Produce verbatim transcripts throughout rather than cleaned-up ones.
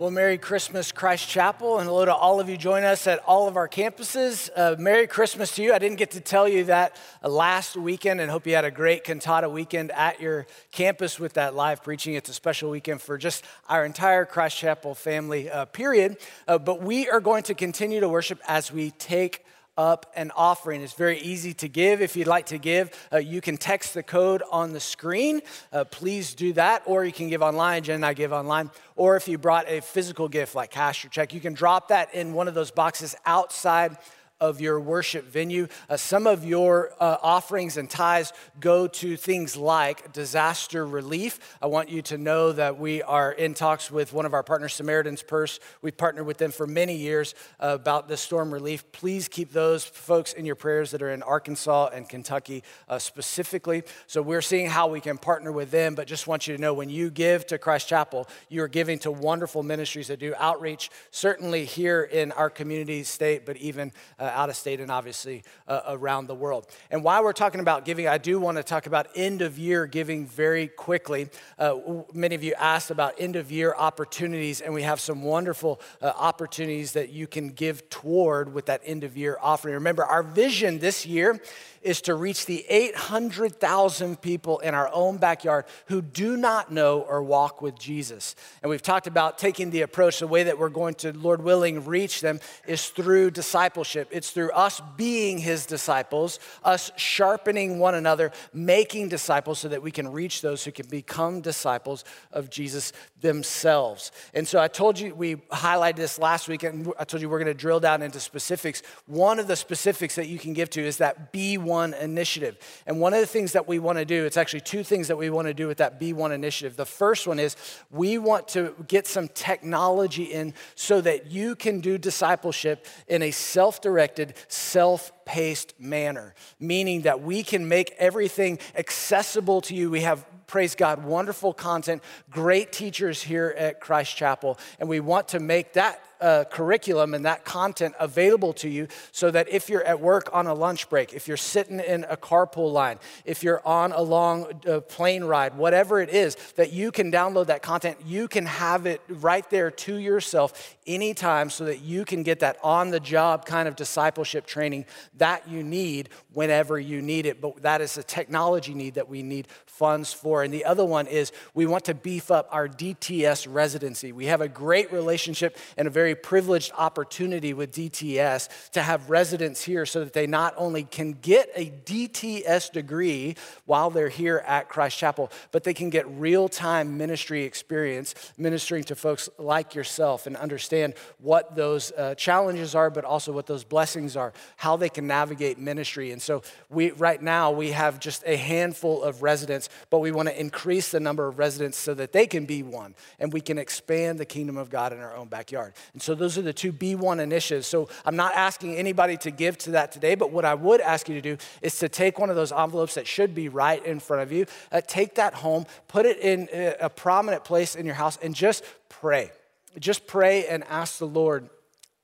Well, Merry Christmas, Christ Chapel, and hello to all of you joining us at all of our campuses. Uh, Merry Christmas to you. I didn't get to tell you that last weekend, and hope you had a great cantata weekend at your campus with that live preaching. It's a special weekend for just our entire Christ Chapel family, uh, period. Uh, but we are going to continue to worship as we take up an offering. It's very easy to give. If you'd like to give, uh, you can text the code on the screen. Uh, please do that, or you can give online. Jen and I give online. Or if you brought a physical gift like cash or check, you can drop that in one of those boxes outside of your worship venue. Uh, some of your uh, offerings and tithes go to things like disaster relief. I want you to know that we are in talks with one of our partners, Samaritan's Purse. We've partnered with them for many years uh, about this storm relief. Please keep those folks in your prayers that are in Arkansas and Kentucky uh, specifically. So we're seeing how we can partner with them, but just want you to know when you give to Christ Chapel, you're giving to wonderful ministries that do outreach, certainly here in our community, state, but even uh, out of state and obviously uh, around the world. And while we're talking about giving, I do want to talk about end of year giving very quickly. Uh, many of you asked about end of year opportunities, and we have some wonderful uh, opportunities that you can give toward with that end of year offering. Remember, our vision this year is to reach the eight hundred thousand people in our own backyard who do not know or walk with Jesus. And we've talked about taking the approach, the way that we're going to, Lord willing, reach them is through discipleship. It's through us being his disciples, us sharpening one another, making disciples so that we can reach those who can become disciples of Jesus themselves. And so I told you, we highlighted this last week, and I told you we're gonna drill down into specifics. One of the specifics that you can give to is that B one Initiative. And one of the things that we want to do, it's actually two things that we want to do with that B one Initiative. The first one is we want to get some technology in so that you can do discipleship in a self-directed, self paced manner, meaning that we can make everything accessible to you. We have, praise God, wonderful content, great teachers here at Christ Chapel, and we want to make that uh, curriculum and that content available to you so that if you're at work on a lunch break, if you're sitting in a carpool line, if you're on a long uh, plane ride, whatever it is, that you can download that content, you can have it right there to yourself anytime so that you can get that on-the-job kind of discipleship training that you need whenever you need it. But that is a technology need that we need funds for. And the other one is we want to beef up our D T S residency. We have a great relationship and a very privileged opportunity with D T S to have residents here so that they not only can get a D T S degree while they're here at Christ Chapel, but they can get real-time ministry experience ministering to folks like yourself and understand what those uh, challenges are, but also what those blessings are, how they can navigate ministry. And so we right now we have just a handful of residents, but we want to increase the number of residents so that they can be one and we can expand the kingdom of God in our own backyard. And so those are the two B one initiatives. So I'm not asking anybody to give to that today, but what I would ask you to do is to take one of those envelopes that should be right in front of you, uh, take that home, put it in a prominent place in your house, and just pray. Just pray and ask the Lord,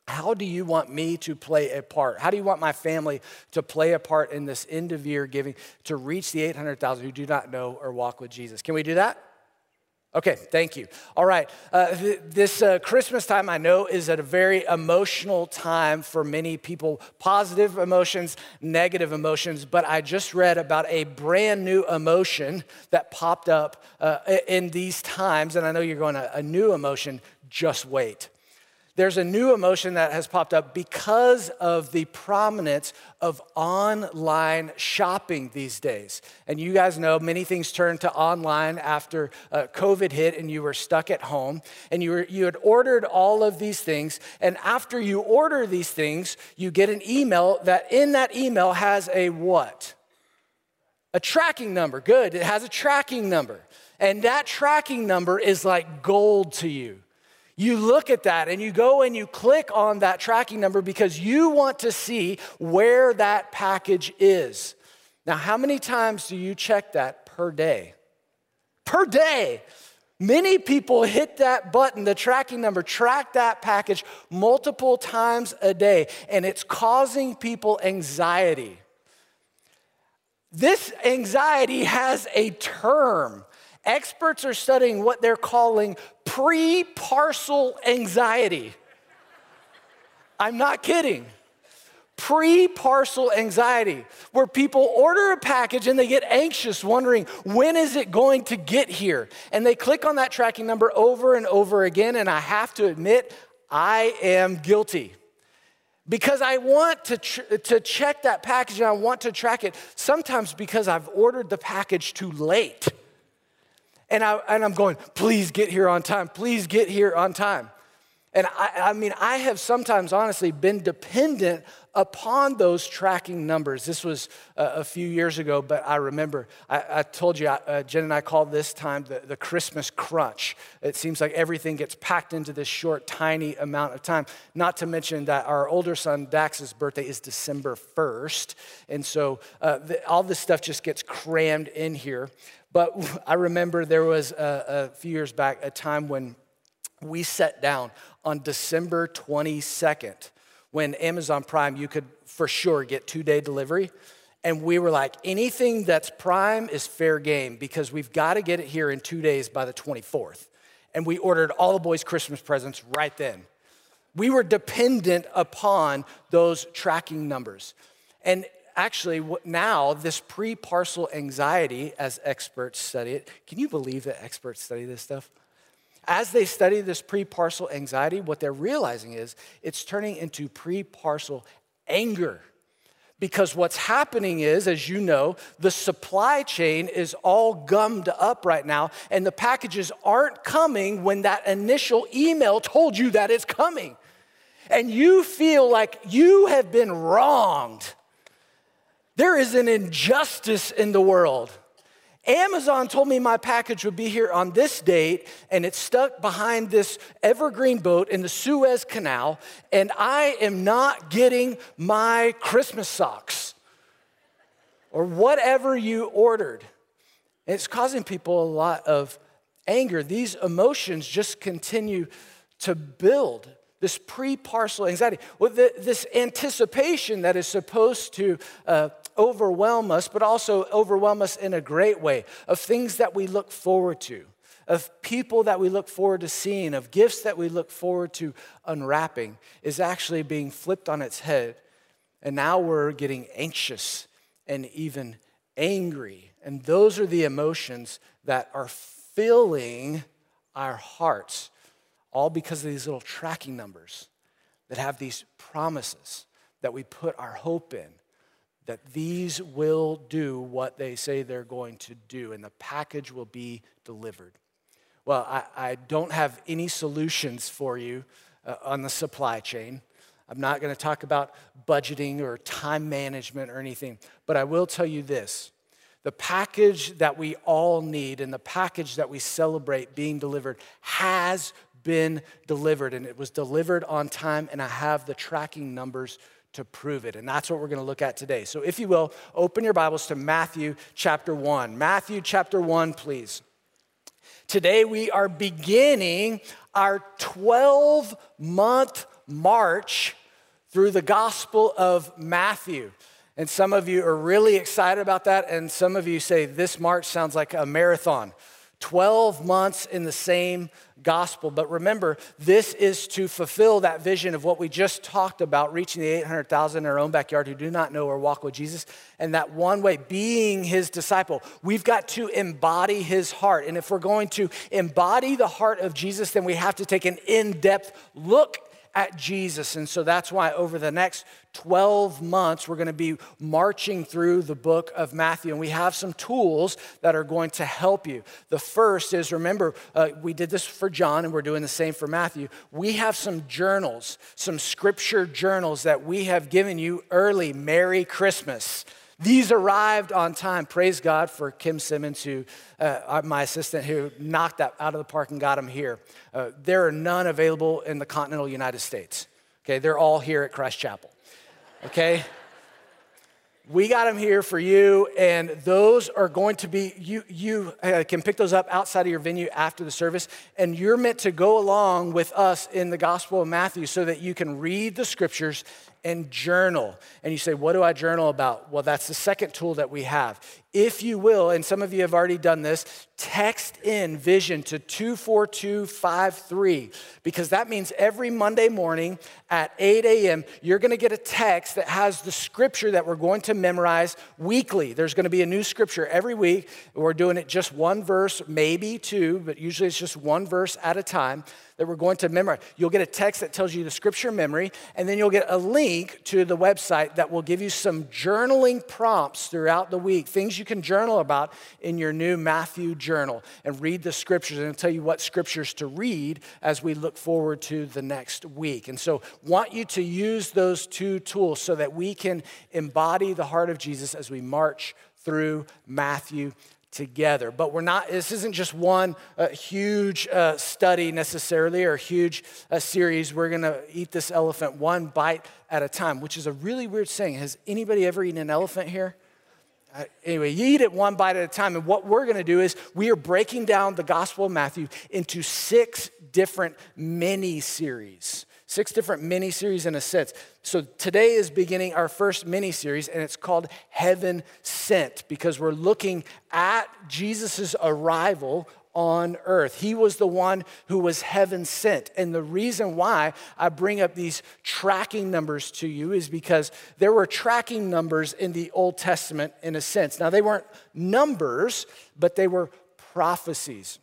how do you want me to play a part? How do you want my family to play a part in this end of year giving to reach the eight hundred thousand who do not know or walk with Jesus? Can we do that? Okay, thank you. All right, uh, th- this uh, Christmas time I know is at a very emotional time for many people, positive emotions, negative emotions, but I just read about a brand new emotion that popped up uh, in these times, and I know you're going to a new emotion, just wait. There's a new emotion that has popped up because of the prominence of online shopping these days. And you guys know many things turned to online after uh, COVID hit and you were stuck at home and you were, you had ordered all of these things. And after you order these things, you get an email that in that email has a what? A tracking number. Good, it has a tracking number. And that tracking number is like gold to you. You look at that and you go and you click on that tracking number because you want to see where that package is. Now, how many times do you check that per day? Per day. Many people hit that button, the tracking number, track that package multiple times a day, and it's causing people anxiety. This anxiety has a term. Experts are studying what they're calling pre-parcel anxiety. I'm not kidding. Pre-parcel anxiety, where people order a package and they get anxious, wondering, when is it going to get here? And they click on that tracking number over and over again, and I have to admit, I am guilty. Because I want to, tr- to check that package and I want to track it, sometimes because I've ordered the package too late. And, I, and I'm going, please get here on time, please get here on time. And I, I mean, I have sometimes honestly been dependent upon those tracking numbers. This was a, a few years ago, but I remember, I, I told you, I, uh, Jen and I called this time the, the Christmas crunch. It seems like everything gets packed into this short, tiny amount of time. Not to mention that our older son, Dax's birthday is December first. And so uh, the, all this stuff just gets crammed in here. But I remember there was a, a few years back a time when we sat down on December twenty-second when Amazon Prime, you could for sure get two-day delivery. And we were like, anything that's Prime is fair game because we've got to get it here in two days by the twenty-fourth. And we ordered all the boys' Christmas presents right then. We were dependent upon those tracking numbers. And actually, now this pre-parcel anxiety, as experts study it, can you believe that experts study this stuff? As they study this pre-parcel anxiety, what they're realizing is it's turning into pre-parcel anger. Because what's happening is, as you know, the supply chain is all gummed up right now, and the packages aren't coming when that initial email told you that it's coming. And you feel like you have been wronged. There is an injustice in the world. Amazon told me my package would be here on this date, and it's stuck behind this evergreen boat in the Suez Canal, and I am not getting my Christmas socks or whatever you ordered. And it's causing people a lot of anger. These emotions just continue to build. This pre-parcel anxiety, well, the, this anticipation that is supposed to uh, overwhelm us, but also overwhelm us in a great way, of things that we look forward to, of people that we look forward to seeing, of gifts that we look forward to unwrapping, is actually being flipped on its head. And now we're getting anxious and even angry. And those are the emotions that are filling our hearts, all because of these little tracking numbers that have these promises that we put our hope in, that these will do what they say they're going to do, and the package will be delivered. Well, I, I don't have any solutions for you uh, on the supply chain. I'm not going to talk about budgeting or time management or anything, but I will tell you this. The package that we all need and the package that we celebrate being delivered has been delivered, and it was delivered on time, and I have the tracking numbers to prove it, and that's what we're going to look at today. So if you will, open your Bibles to Matthew chapter one. Matthew chapter one, please. Today we are beginning our twelve-month march through the Gospel of Matthew. And some of you are really excited about that, and some of you say, this march sounds like a marathon. twelve months in the same gospel. But remember, this is to fulfill that vision of what we just talked about, reaching the eight hundred thousand in our own backyard who do not know or walk with Jesus. And that one way, being his disciple, we've got to embody his heart. And if we're going to embody the heart of Jesus, then we have to take an in-depth look at Jesus. And so that's why over the next twelve months, we're going to be marching through the book of Matthew. And we have some tools that are going to help you. The first is, remember, uh, we did this for John and we're doing the same for Matthew. We have some journals, some scripture journals that we have given you early. Merry Christmas. These arrived on time. Praise God for Kim Simmons, who uh, my assistant, who knocked that out of the park and got them here. Uh, there are none available in the continental United States. Okay, they're all here at Christ Chapel. Okay, we got them here for you, and those are going to be you. You uh, can pick those up outside of your venue after the service, and you're meant to go along with us in the Gospel of Matthew so that you can read the scriptures and journal. And you say, what do I journal about? Well, that's the second tool that we have. If you will, and some of you have already done this, text in vision to two four two five three, because that means every Monday morning at eight a m, you're gonna get a text that has the scripture that we're going to memorize weekly. There's gonna be a new scripture every week. We're doing it just one verse, maybe two, but usually it's just one verse at a time that we're going to memorize. You'll get a text that tells you the scripture memory, and then you'll get a link to the website that will give you some journaling prompts throughout the week, things you can journal about in your new Matthew journal, and read the scriptures, and it'll tell you what scriptures to read as we look forward to the next week. And so want you to use those two tools so that we can embody the heart of Jesus as we march through Matthew together. But we're not, this isn't just one uh, huge uh, study necessarily, or huge uh, series. We're gonna eat this elephant one bite at a time, which is a really weird saying. Has anybody ever eaten an elephant here? Uh, anyway, you eat it one bite at a time. And what we're gonna do is we are breaking down the Gospel of Matthew into six different mini-series. Six different mini-series in a sense. So today is beginning our first mini-series, and it's called Heaven Sent, because we're looking at Jesus' arrival on earth. He was the one who was heaven sent. And the reason why I bring up these tracking numbers to you is because there were tracking numbers in the Old Testament in a sense. Now, they weren't numbers, but they were prophecies.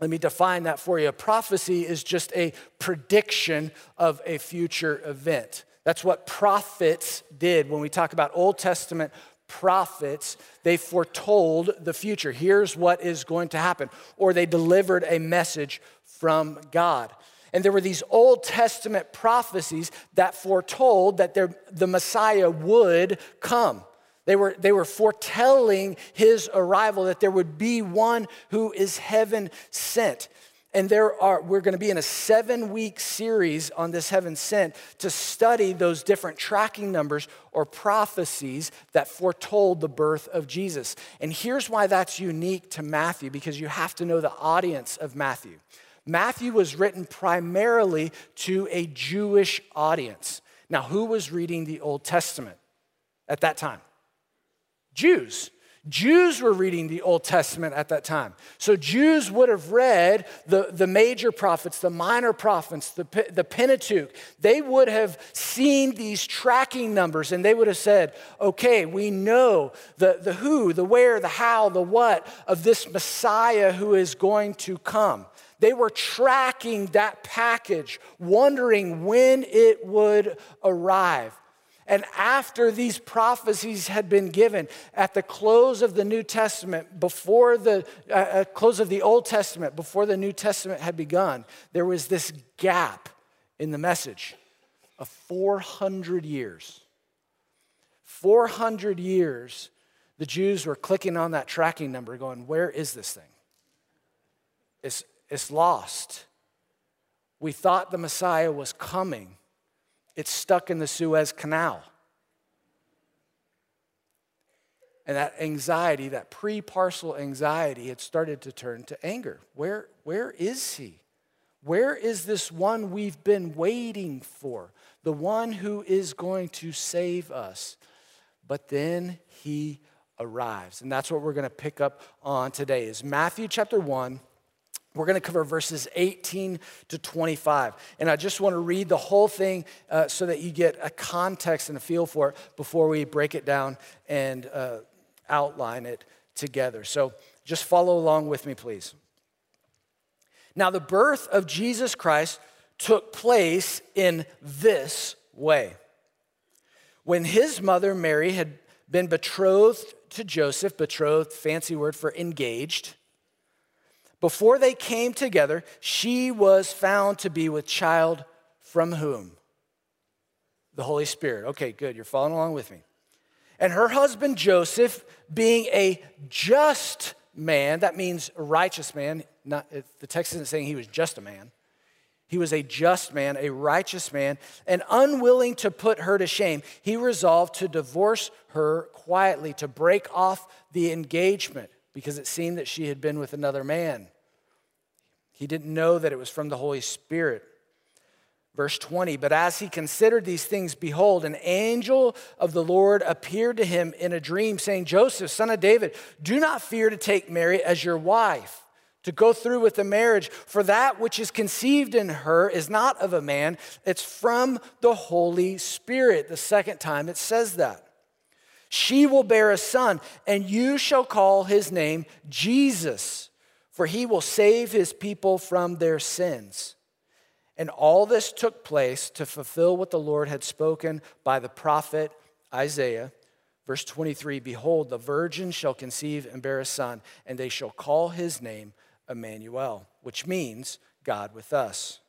Let me define that for you. A prophecy is just a prediction of a future event. That's what prophets did. When we talk about Old Testament prophets, they foretold the future. Here's what is going to happen. Or they delivered a message from God. And there were these Old Testament prophecies that foretold that there, the Messiah would come. They were, they were foretelling his arrival, that there would be one who is heaven sent. And there are, we're going to be in a seven-week series on this heaven sent to study those different tracking numbers or prophecies that foretold the birth of Jesus. And here's why that's unique to Matthew, because you have to know the audience of Matthew. Matthew was written primarily to a Jewish audience. Now, who was reading the Old Testament at that time? Jews. Jews were reading the Old Testament at that time. So Jews would have read the, the major prophets, the minor prophets, the, the Pentateuch. They would have seen these tracking numbers, and they would have said, okay, we know the, the who, the where, the how, the what of this Messiah who is going to come. They were tracking that package, wondering when it would arrive. And after these prophecies had been given, at the close of the New Testament, before the uh, close of the Old Testament, before the New Testament had begun, there was this gap in the message of four hundred years. four hundred years, the Jews were clicking on that tracking number going, where is this thing? It's, it's lost. We thought the Messiah was coming. It's stuck in the Suez Canal. And that anxiety, that pre-parcel anxiety, had started to turn to anger. Where, where is he? Where is this one we've been waiting for? The one who is going to save us. But then he arrives. And that's what we're going to pick up on today, is Matthew chapter one. We're going to cover verses eighteen to twenty-five. And I just want to read the whole thing uh, so that you get a context and a feel for it before we break it down and uh, outline it together. So just follow along with me, please. Now, the birth of Jesus Christ took place in this way. When his mother Mary had been betrothed to Joseph, betrothed, fancy word for engaged, before they came together, she was found to be with child from whom? The Holy Spirit. Okay, good. You're following along with me. And her husband Joseph, being a just man, that means a righteous man. Not, the text isn't saying he was just a man. He was a just man, a righteous man, and unwilling to put her to shame, he resolved to divorce her quietly, to break off the engagement, because it seemed that she had been with another man. He didn't know that it was from the Holy Spirit. Verse twenty, but as he considered these things, behold, an angel of the Lord appeared to him in a dream, saying, Joseph, son of David, do not fear to take Mary as your wife, to go through with the marriage, for that which is conceived in her is not of a man, it's from the Holy Spirit. The second time it says that. She will bear a son, and you shall call his name Jesus, for he will save his people from their sins. And all this took place to fulfill what the Lord had spoken by the prophet Isaiah. Verse twenty-three, behold, the virgin shall conceive and bear a son, and they shall call his name Emmanuel, which means God with us.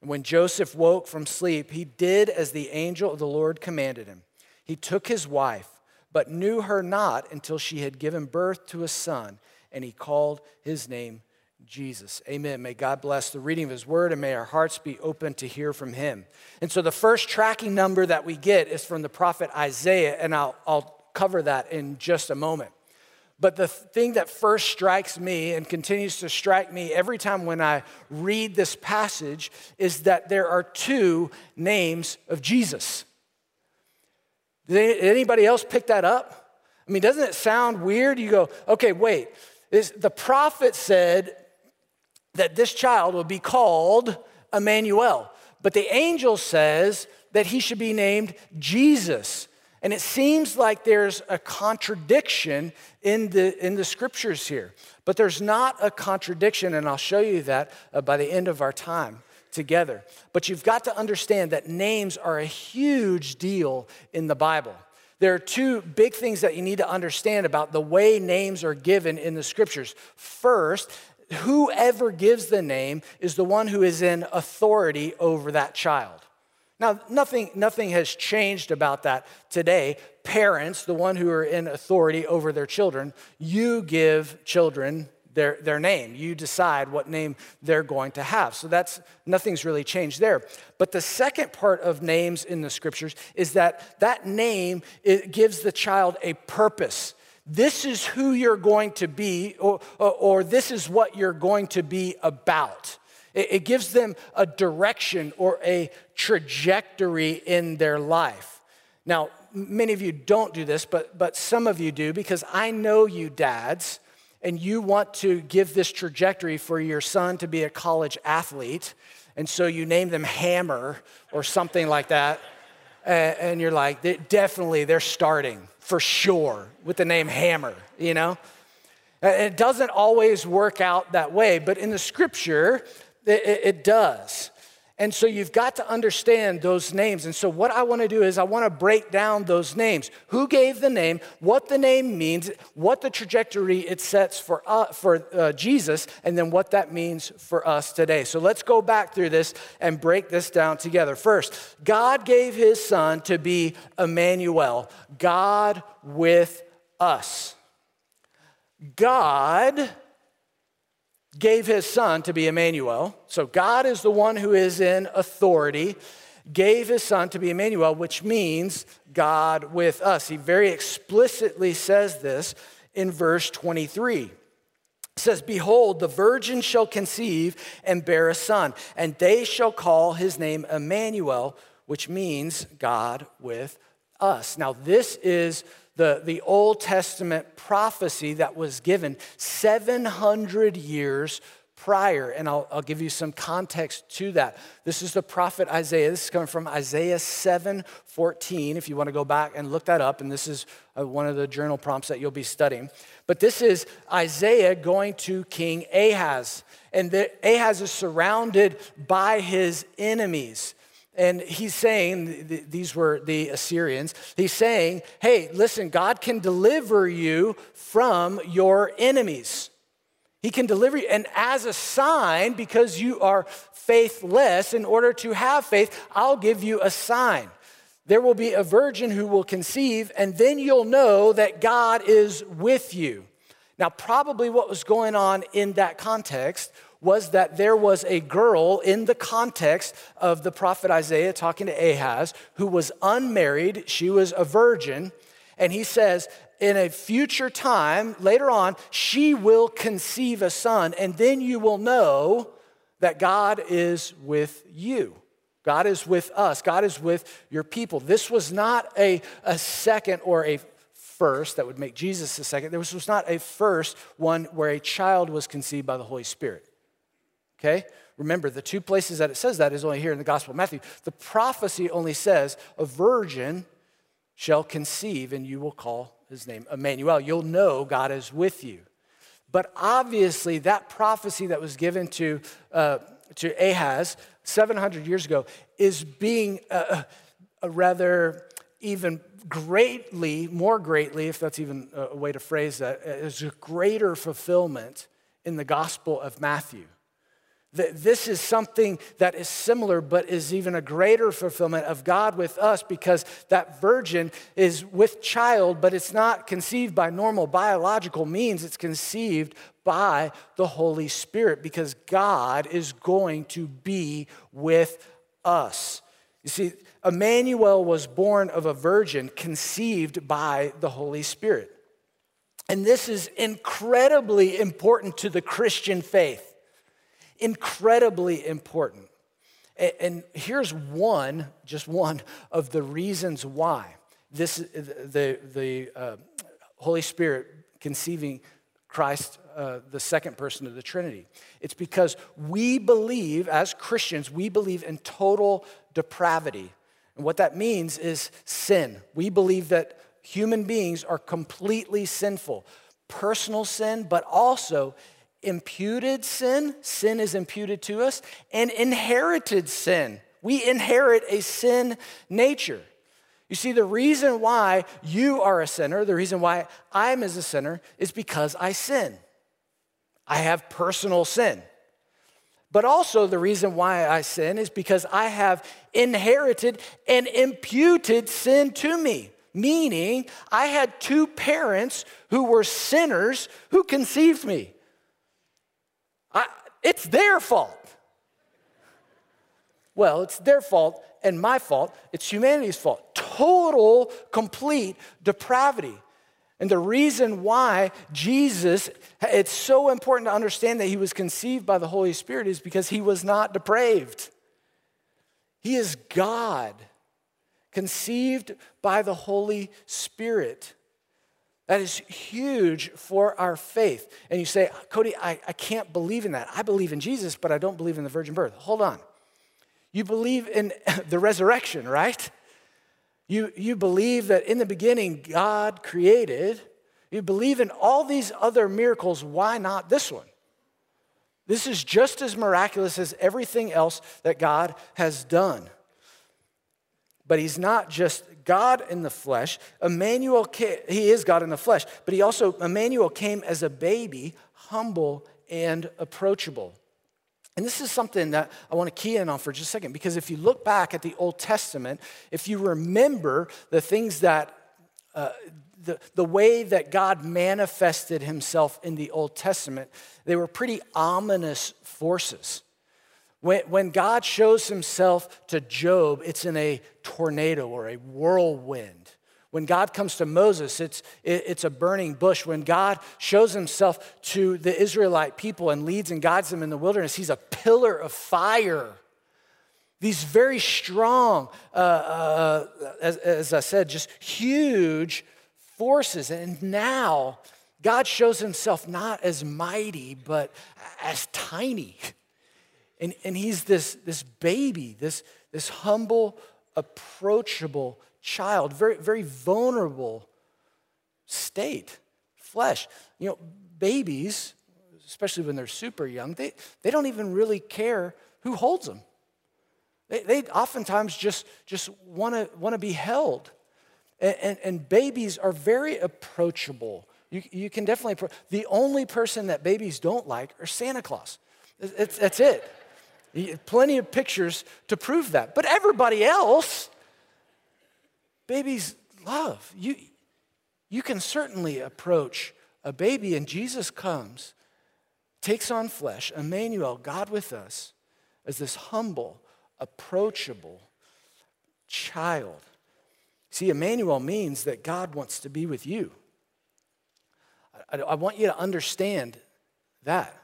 And when Joseph woke from sleep, he did as the angel of the Lord commanded him. He took his wife, but knew her not until she had given birth to a son, and he called his name Jesus. Amen. May God bless the reading of his word, and may our hearts be open to hear from him. And so the first tracking number that we get is from the prophet Isaiah, and I'll, I'll cover that in just a moment. But the thing that first strikes me and continues to strike me every time when I read this passage is that there are two names of Jesus. Did anybody else pick that up? I mean, doesn't it sound weird? You go, okay, wait. This, the prophet said that this child will be called Emmanuel, but the angel says that he should be named Jesus. And it seems like there's a contradiction in the, in the scriptures here, but there's not a contradiction, and I'll show you that uh, by the end of our time together. But you've got to understand that names are a huge deal in the Bible. There are two big things that you need to understand about the way names are given in the scriptures. First, whoever gives the name is the one who is in authority over that child. Now, nothing, nothing has changed about that today. Parents, the one who are in authority over their children, you give children their, their name. You decide what name they're going to have. So that's, nothing's really changed there. But the second part of names in the scriptures is that that name, it gives the child a purpose. This is who you're going to be, or, or, or this is what you're going to be about. It, it gives them a direction or a trajectory in their life. Now, many of you don't do this, but, but some of you do, because I know you dads, and you want to give this trajectory for your son to be a college athlete, and so you name them Hammer or something like that, and you're like, definitely they're starting for sure with the name Hammer, you know? It doesn't always work out that way, but in the scripture, it does. And so you've got to understand those names. And so what I want to do is I want to break down those names. Who gave the name, what the name means, what the trajectory it sets for uh, for uh, Jesus, and then what that means for us today. So let's go back through this and break this down together. First, God gave his son to be Emmanuel, God with us. God gave his son to be Emmanuel. So God is the one who is in authority, gave his son to be Emmanuel, which means God with us. He very explicitly says this in verse twenty-three. It says, behold, the virgin shall conceive and bear a son, and they shall call his name Emmanuel, which means God with us. Now this is The, the Old Testament prophecy that was given seven hundred years prior. And I'll, I'll give you some context to that. This is the prophet Isaiah. This is coming from Isaiah seven fourteen, if you want to go back and look that up. And this is one of the journal prompts that you'll be studying. But this is Isaiah going to King Ahaz. And the, Ahaz is surrounded by his enemies. And he's saying, these were the Assyrians, he's saying, hey, listen, God can deliver you from your enemies. He can deliver you. And as a sign, because you are faithless, in order to have faith, I'll give you a sign. There will be a virgin who will conceive, and then you'll know that God is with you. Now, probably what was going on in that context was that there was a girl in the context of the prophet Isaiah talking to Ahaz who was unmarried. She was a virgin. And he says, in a future time, later on, she will conceive a son. And then you will know that God is with you. God is with us. God is with your people. This was not a, a second or a first that would make Jesus the second. This was not a first one where a child was conceived by the Holy Spirit. Okay? Remember, the two places that it says that is only here in the Gospel of Matthew. The prophecy only says, a virgin shall conceive and you will call his name Emmanuel. You'll know God is with you. But obviously, that prophecy that was given to uh, to Ahaz seven hundred years ago is being a, a rather even greatly, more greatly, if that's even a way to phrase that, is a greater fulfillment in the Gospel of Matthew. This is something that is similar, but is even a greater fulfillment of God with us, because that virgin is with child, but it's not conceived by normal biological means. It's conceived by the Holy Spirit, because God is going to be with us. You see, Emmanuel was born of a virgin conceived by the Holy Spirit. And this is incredibly important to the Christian faith. Incredibly important. And here's one, just one, of the reasons why this, the, the uh, Holy Spirit conceiving Christ, uh, the second person of the Trinity. It's because we believe, as Christians, we believe in total depravity. And what that means is sin. We believe that human beings are completely sinful. Personal sin, but also imputed sin, sin is imputed to us, and inherited sin. We inherit a sin nature. You see, the reason why you are a sinner, the reason why I'm as a sinner, is because I sin. I have personal sin. But also the reason why I sin is because I have inherited and imputed sin to me. Meaning, I had two parents who were sinners who conceived me. I, it's their fault. Well, it's their fault and my fault. It's humanity's fault. Total, complete depravity. And the reason why Jesus, it's so important to understand that he was conceived by the Holy Spirit, is because he was not depraved. He is God, conceived by the Holy Spirit. That is huge for our faith. And you say, Cody, I, I can't believe in that. I believe in Jesus, but I don't believe in the virgin birth. Hold on. You believe in the resurrection, right? You, you believe that in the beginning, God created. You believe in all these other miracles. Why not this one? This is just as miraculous as everything else that God has done. But he's not just God in the flesh. Emmanuel, he is God in the flesh, but he also, Emmanuel came as a baby, humble and approachable. And this is something that I want to key in on for just a second, because if you look back at the Old Testament, if you remember the things that, uh, the, the way that God manifested himself in the Old Testament, they were pretty ominous forces. When, when God shows himself to Job, it's in a tornado or a whirlwind. When God comes to Moses, it's, it, it's a burning bush. When God shows himself to the Israelite people and leads and guides them in the wilderness, he's a pillar of fire. These very strong, uh, uh, as, as I said, just huge forces. And now God shows himself not as mighty, but as tiny. And, and he's this, this baby, this, this humble, approachable child, very, very vulnerable state, flesh. You know, babies, especially when they're super young, they, they don't even really care who holds them. They, they oftentimes just, just wanna, wanna be held. And, and, and babies are very approachable. You, you can definitely, the only person that babies don't like are Santa Claus. It's, that's it. Plenty of pictures to prove that. But everybody else, babies love. You, you can certainly approach a baby, and Jesus comes, takes on flesh, Emmanuel, God with us, as this humble, approachable child. See, Emmanuel means that God wants to be with you. I, I want you to understand that.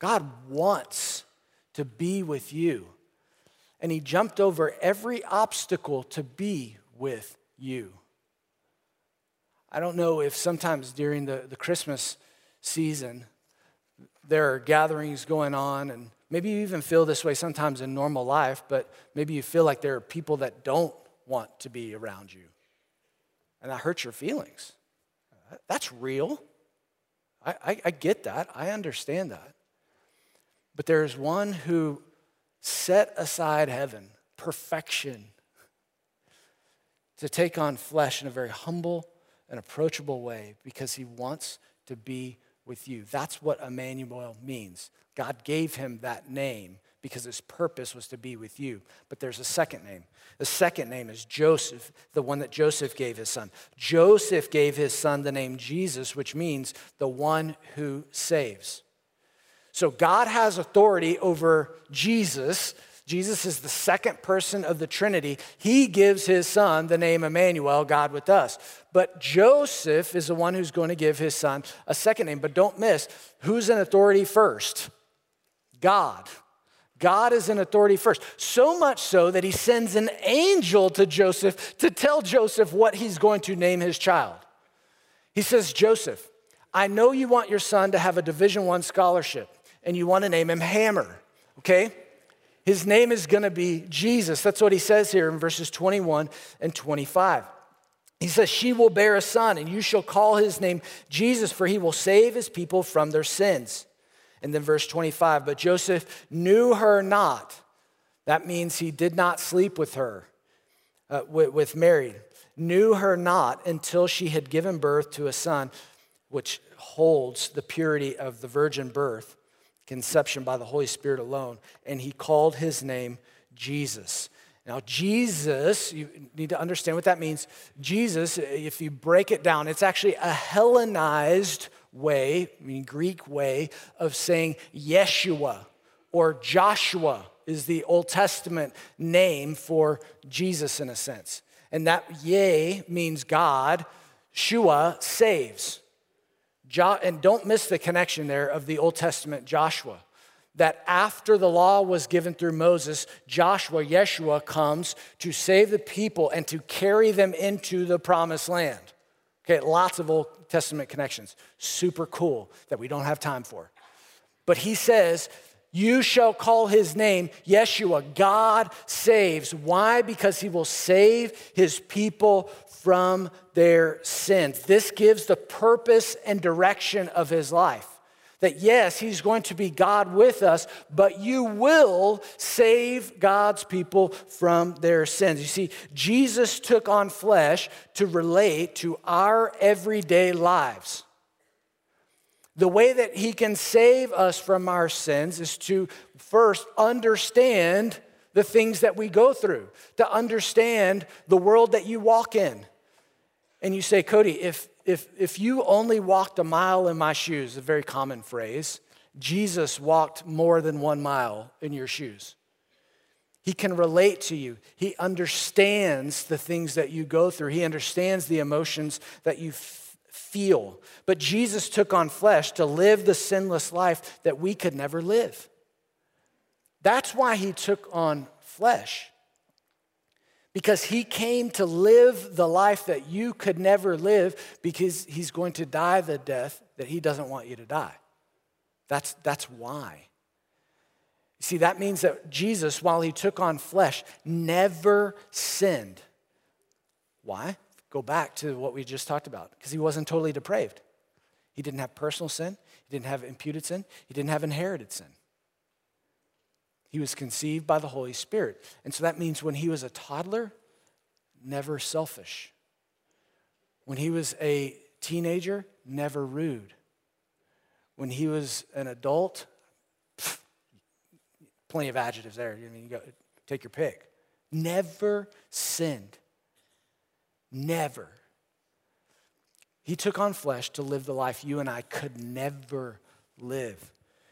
God wants to be with you. and he jumped over every obstacle to be with you. I don't know if sometimes during the, the Christmas season, there are gatherings going on, and maybe you even feel this way sometimes in normal life, but maybe you feel like there are people that don't want to be around you, and that hurts your feelings. That's real. I, I, I get that. I understand that. But there is one who set aside heaven, perfection, to take on flesh in a very humble and approachable way because he wants to be with you. That's what Emmanuel means. God gave him that name because his purpose was to be with you. But there's a second name. The second name is Joseph, the one that Joseph gave his son. Joseph gave his son the name Jesus, which means the one who saves. So God has authority over Jesus. Jesus is the second person of the Trinity. He gives his son the name Emmanuel, God with us. But Joseph is the one who's going to give his son a second name. But don't miss, who's in authority first? God. God is in authority first. So much so that he sends an angel to Joseph to tell Joseph what he's going to name his child. He says, Joseph, I know you want your son to have a Division One scholarship, and you want to name him Hammer, okay? His name is going to be Jesus. That's what he says here in verses twenty-one and twenty-five. He says, she will bear a son, and you shall call his name Jesus, for he will save his people from their sins. And then verse twenty-five, but Joseph knew her not. That means he did not sleep with her, uh, with, with Mary. Knew her not until she had given birth to a son, which holds the purity of the virgin birth, conception by the Holy Spirit alone, and he called his name Jesus. Now, Jesus, you need to understand what that means. Jesus, if you break it down, it's actually a Hellenized way, I mean Greek way, of saying Yeshua or Joshua is the Old Testament name for Jesus in a sense. And that Yeh means God, Shua saves. And don't miss the connection there of the Old Testament Joshua, that after the law was given through Moses, Joshua, Yeshua, comes to save the people and to carry them into the promised land. Okay, lots of Old Testament connections. Super cool that we don't have time for. But he says, you shall call his name Yeshua, God saves. Why? Because he will save his people from their sins. This gives the purpose and direction of his life. That yes, he's going to be God with us, but you will save God's people from their sins. You see, Jesus took on flesh to relate to our everyday lives. The way that he can save us from our sins is to first understand the things that we go through, to understand the world that you walk in. And you say, Cody, if, if, if you only walked a mile in my shoes, a very common phrase, Jesus walked more than one mile in your shoes. He can relate to you. He understands the things that you go through. He understands the emotions that you f- feel. But Jesus took on flesh to live the sinless life that we could never live. That's why he took on flesh. Because he came to live the life that you could never live, because he's going to die the death that he doesn't want you to die. That's, that's why. See, that means that Jesus, while he took on flesh, never sinned. Why? Go back to what we just talked about. Because he wasn't totally depraved. He didn't have personal sin. He didn't have imputed sin. He didn't have inherited sin. He was conceived by the Holy Spirit. And so that means when he was a toddler, never selfish. When he was a teenager, never rude. When he was an adult, pff, plenty of adjectives there. I mean, you got, take your pick. Never sinned. Never. He took on flesh to live the life you and I could never live.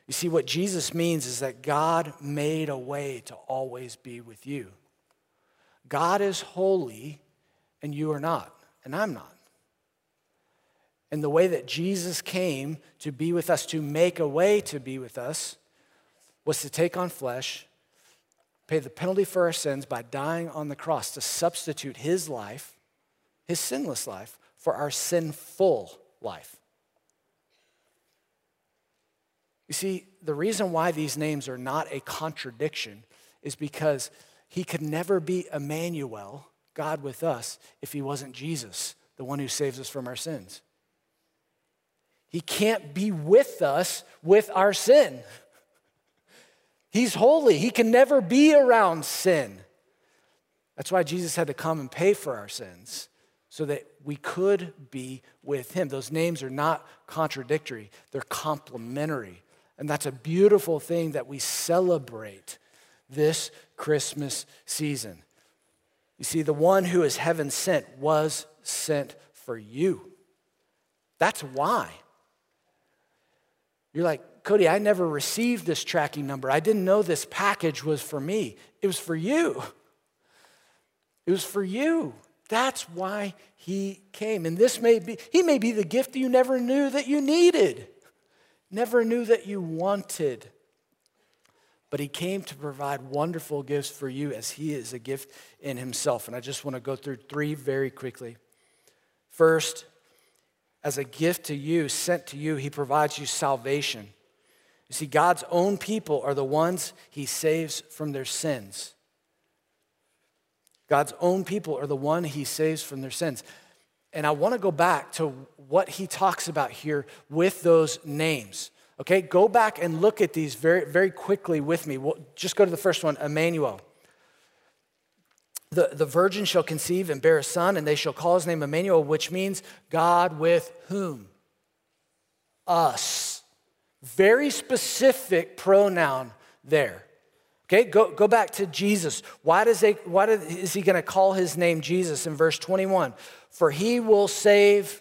You see, what Jesus means is that God made a way to always be with you. God is holy, and you are not, and I'm not. And the way that Jesus came to be with us, to make a way to be with us, was to take on flesh, paid the penalty for our sins by dying on the cross to substitute his life, his sinless life, for our sinful life. You see, the reason why these names are not a contradiction is because he could never be Emmanuel, God with us, if he wasn't Jesus, the one who saves us from our sins. He can't be with us with our sin. He's holy. He can never be around sin. That's why Jesus had to come and pay for our sins, so that we could be with him. Those names are not contradictory. They're complementary. And that's a beautiful thing that we celebrate this Christmas season. You see, the one who is heaven sent was sent for you. That's why. You're like, Cody, I never received this tracking number. I didn't know this package was for me. It was for you. It was for you. That's why he came. And this may be, he may be the gift you never knew that you needed, never knew that you wanted. But he came to provide wonderful gifts for you, as he is a gift in himself. And I just want to go through three very quickly. First, as a gift to you, sent to you, he provides you salvation. You see, God's own people are the ones he saves from their sins. God's own people are the one he saves from their sins. And I want to go back to what he talks about here with those names. Okay, go back and look at these very, very quickly with me. We'll just go to the first one, Emmanuel. The, the virgin shall conceive and bear a son, and they shall call his name Emmanuel, which means God with whom? Us. Very specific pronoun there. Okay, go, go back to Jesus. Why, does they, why does, is he going to call his name Jesus in verse twenty-one? For he will save,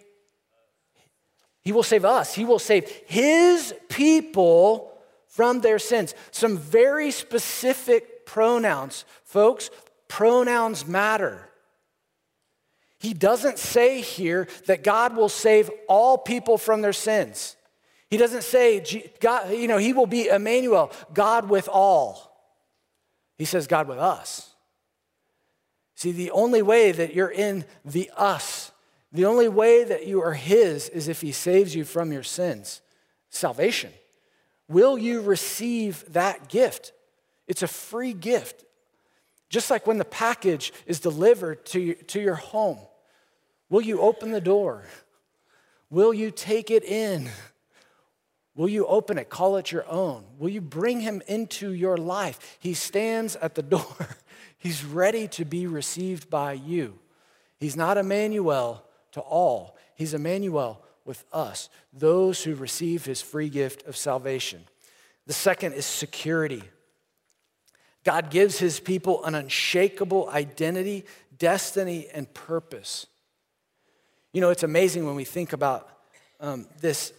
he will save us. He will save his people from their sins. Some very specific pronouns. Folks, pronouns matter. He doesn't say here that God will save all people from their sins. He doesn't say, God, you know, he will be Emmanuel, God with all. He says, God with us. See, the only way that you're in the us, the only way that you are his, is if he saves you from your sins. Salvation. Will you receive that gift? It's a free gift. Just like when the package is delivered to your, to your home, will you open the door? Will you take it in? Will you open it, call it your own? Will you bring him into your life? He stands at the door. He's ready to be received by you. He's not Emmanuel to all. He's Emmanuel with us, those who receive his free gift of salvation. The second is security. God gives his people an unshakable identity, destiny, and purpose. You know, it's amazing when we think about um, this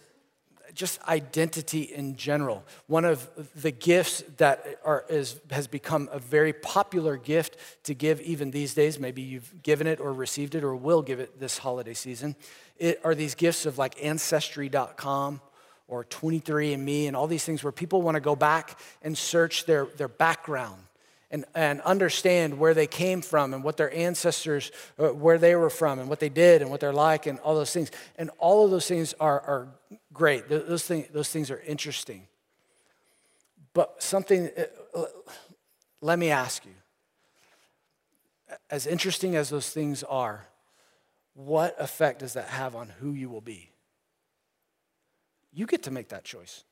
just identity in general. One of the gifts that are, is, has become a very popular gift to give even these days, maybe you've given it or received it or will give it this holiday season, it are these gifts of like Ancestry dot com or twenty-three and me and all these things where people want to go back and search their, their background and, and understand where they came from and what their ancestors, uh, where they were from and what they did and what they're like and all those things. And all of those things are, are great. Those things, those things are interesting. But something, let me ask you, as interesting as those things are, what effect does that have on who you will be? You get to make that choice.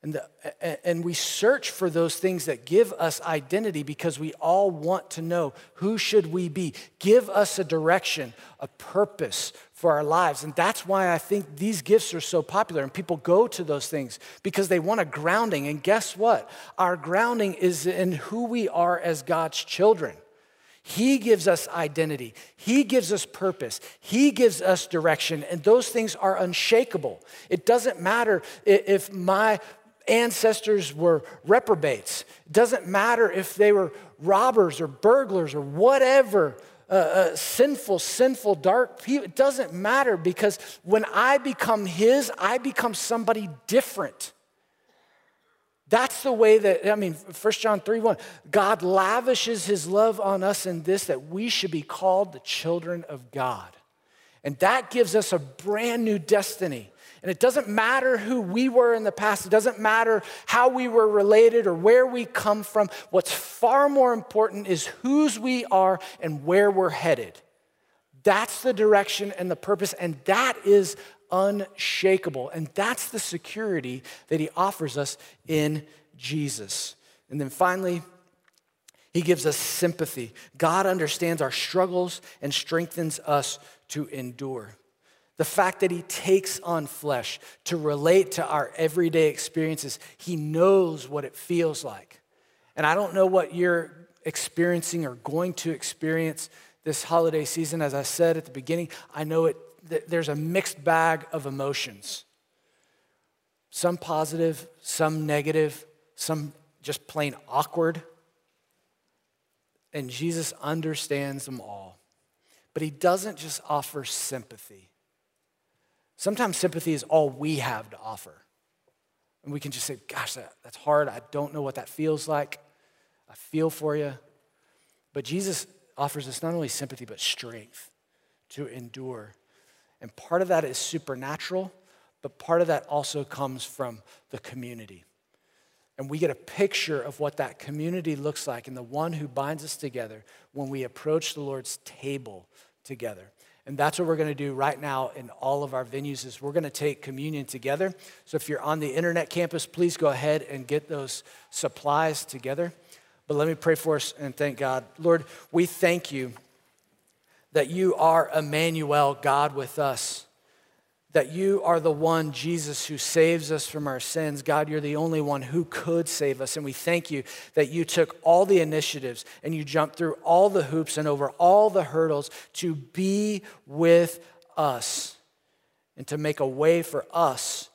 And, the, and we search for those things that give us identity because we all want to know, who should we be? Give us a direction, a purpose for our lives. And that's why I think these gifts are so popular and people go to those things because they want a grounding. And guess what? Our grounding is in who we are as God's children. He gives us identity. He gives us purpose. He gives us direction. And those things are unshakable. It doesn't matter if my ancestors were reprobates. It doesn't matter if they were robbers or burglars or whatever, uh, uh, sinful, sinful, dark people. It doesn't matter, because when I become his, I become somebody different. That's the way that, I mean, First John three one, God lavishes his love on us in this, that we should be called the children of God. And that gives us a brand new destiny. And it doesn't matter who we were in the past. It doesn't matter how we were related or where we come from. What's far more important is whose we are and where we're headed. That's the direction and the purpose, and that is unshakable. And that's the security that he offers us in Jesus. And then finally, he gives us sympathy. God understands our struggles and strengthens us to endure. The fact that he takes on flesh to relate to our everyday experiences, he knows what it feels like. And I don't know what you're experiencing or going to experience this holiday season. As I said at the beginning, I know it, there's a mixed bag of emotions. Some positive, some negative, some just plain awkward. And Jesus understands them all. But he doesn't just offer sympathy. Sometimes sympathy is all we have to offer. And we can just say, gosh, that, that's hard. I don't know what that feels like. I feel for you. But Jesus offers us not only sympathy, but strength to endure. And part of that is supernatural, but part of that also comes from the community. And we get a picture of what that community looks like and the one who binds us together when we approach the Lord's table together. And that's what we're going to do right now in all of our venues is we're going to take communion together. So if you're on the internet campus, please go ahead and get those supplies together. But let me pray for us and thank God. Lord, we thank you that you are Emmanuel, God with us, that you are the one, Jesus, who saves us from our sins. God, you're the only one who could save us. And we thank you that you took all the initiatives and you jumped through all the hoops and over all the hurdles to be with us and to make a way for us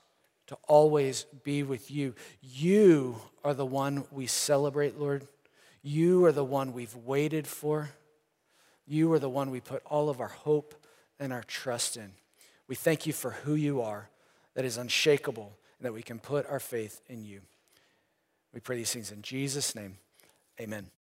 to always be with you. You are the one we celebrate, Lord. You are the one we've waited for. You are the one we put all of our hope and our trust in. We thank you for who you are, that is unshakable, and that we can put our faith in you. We pray these things in Jesus' name. Amen.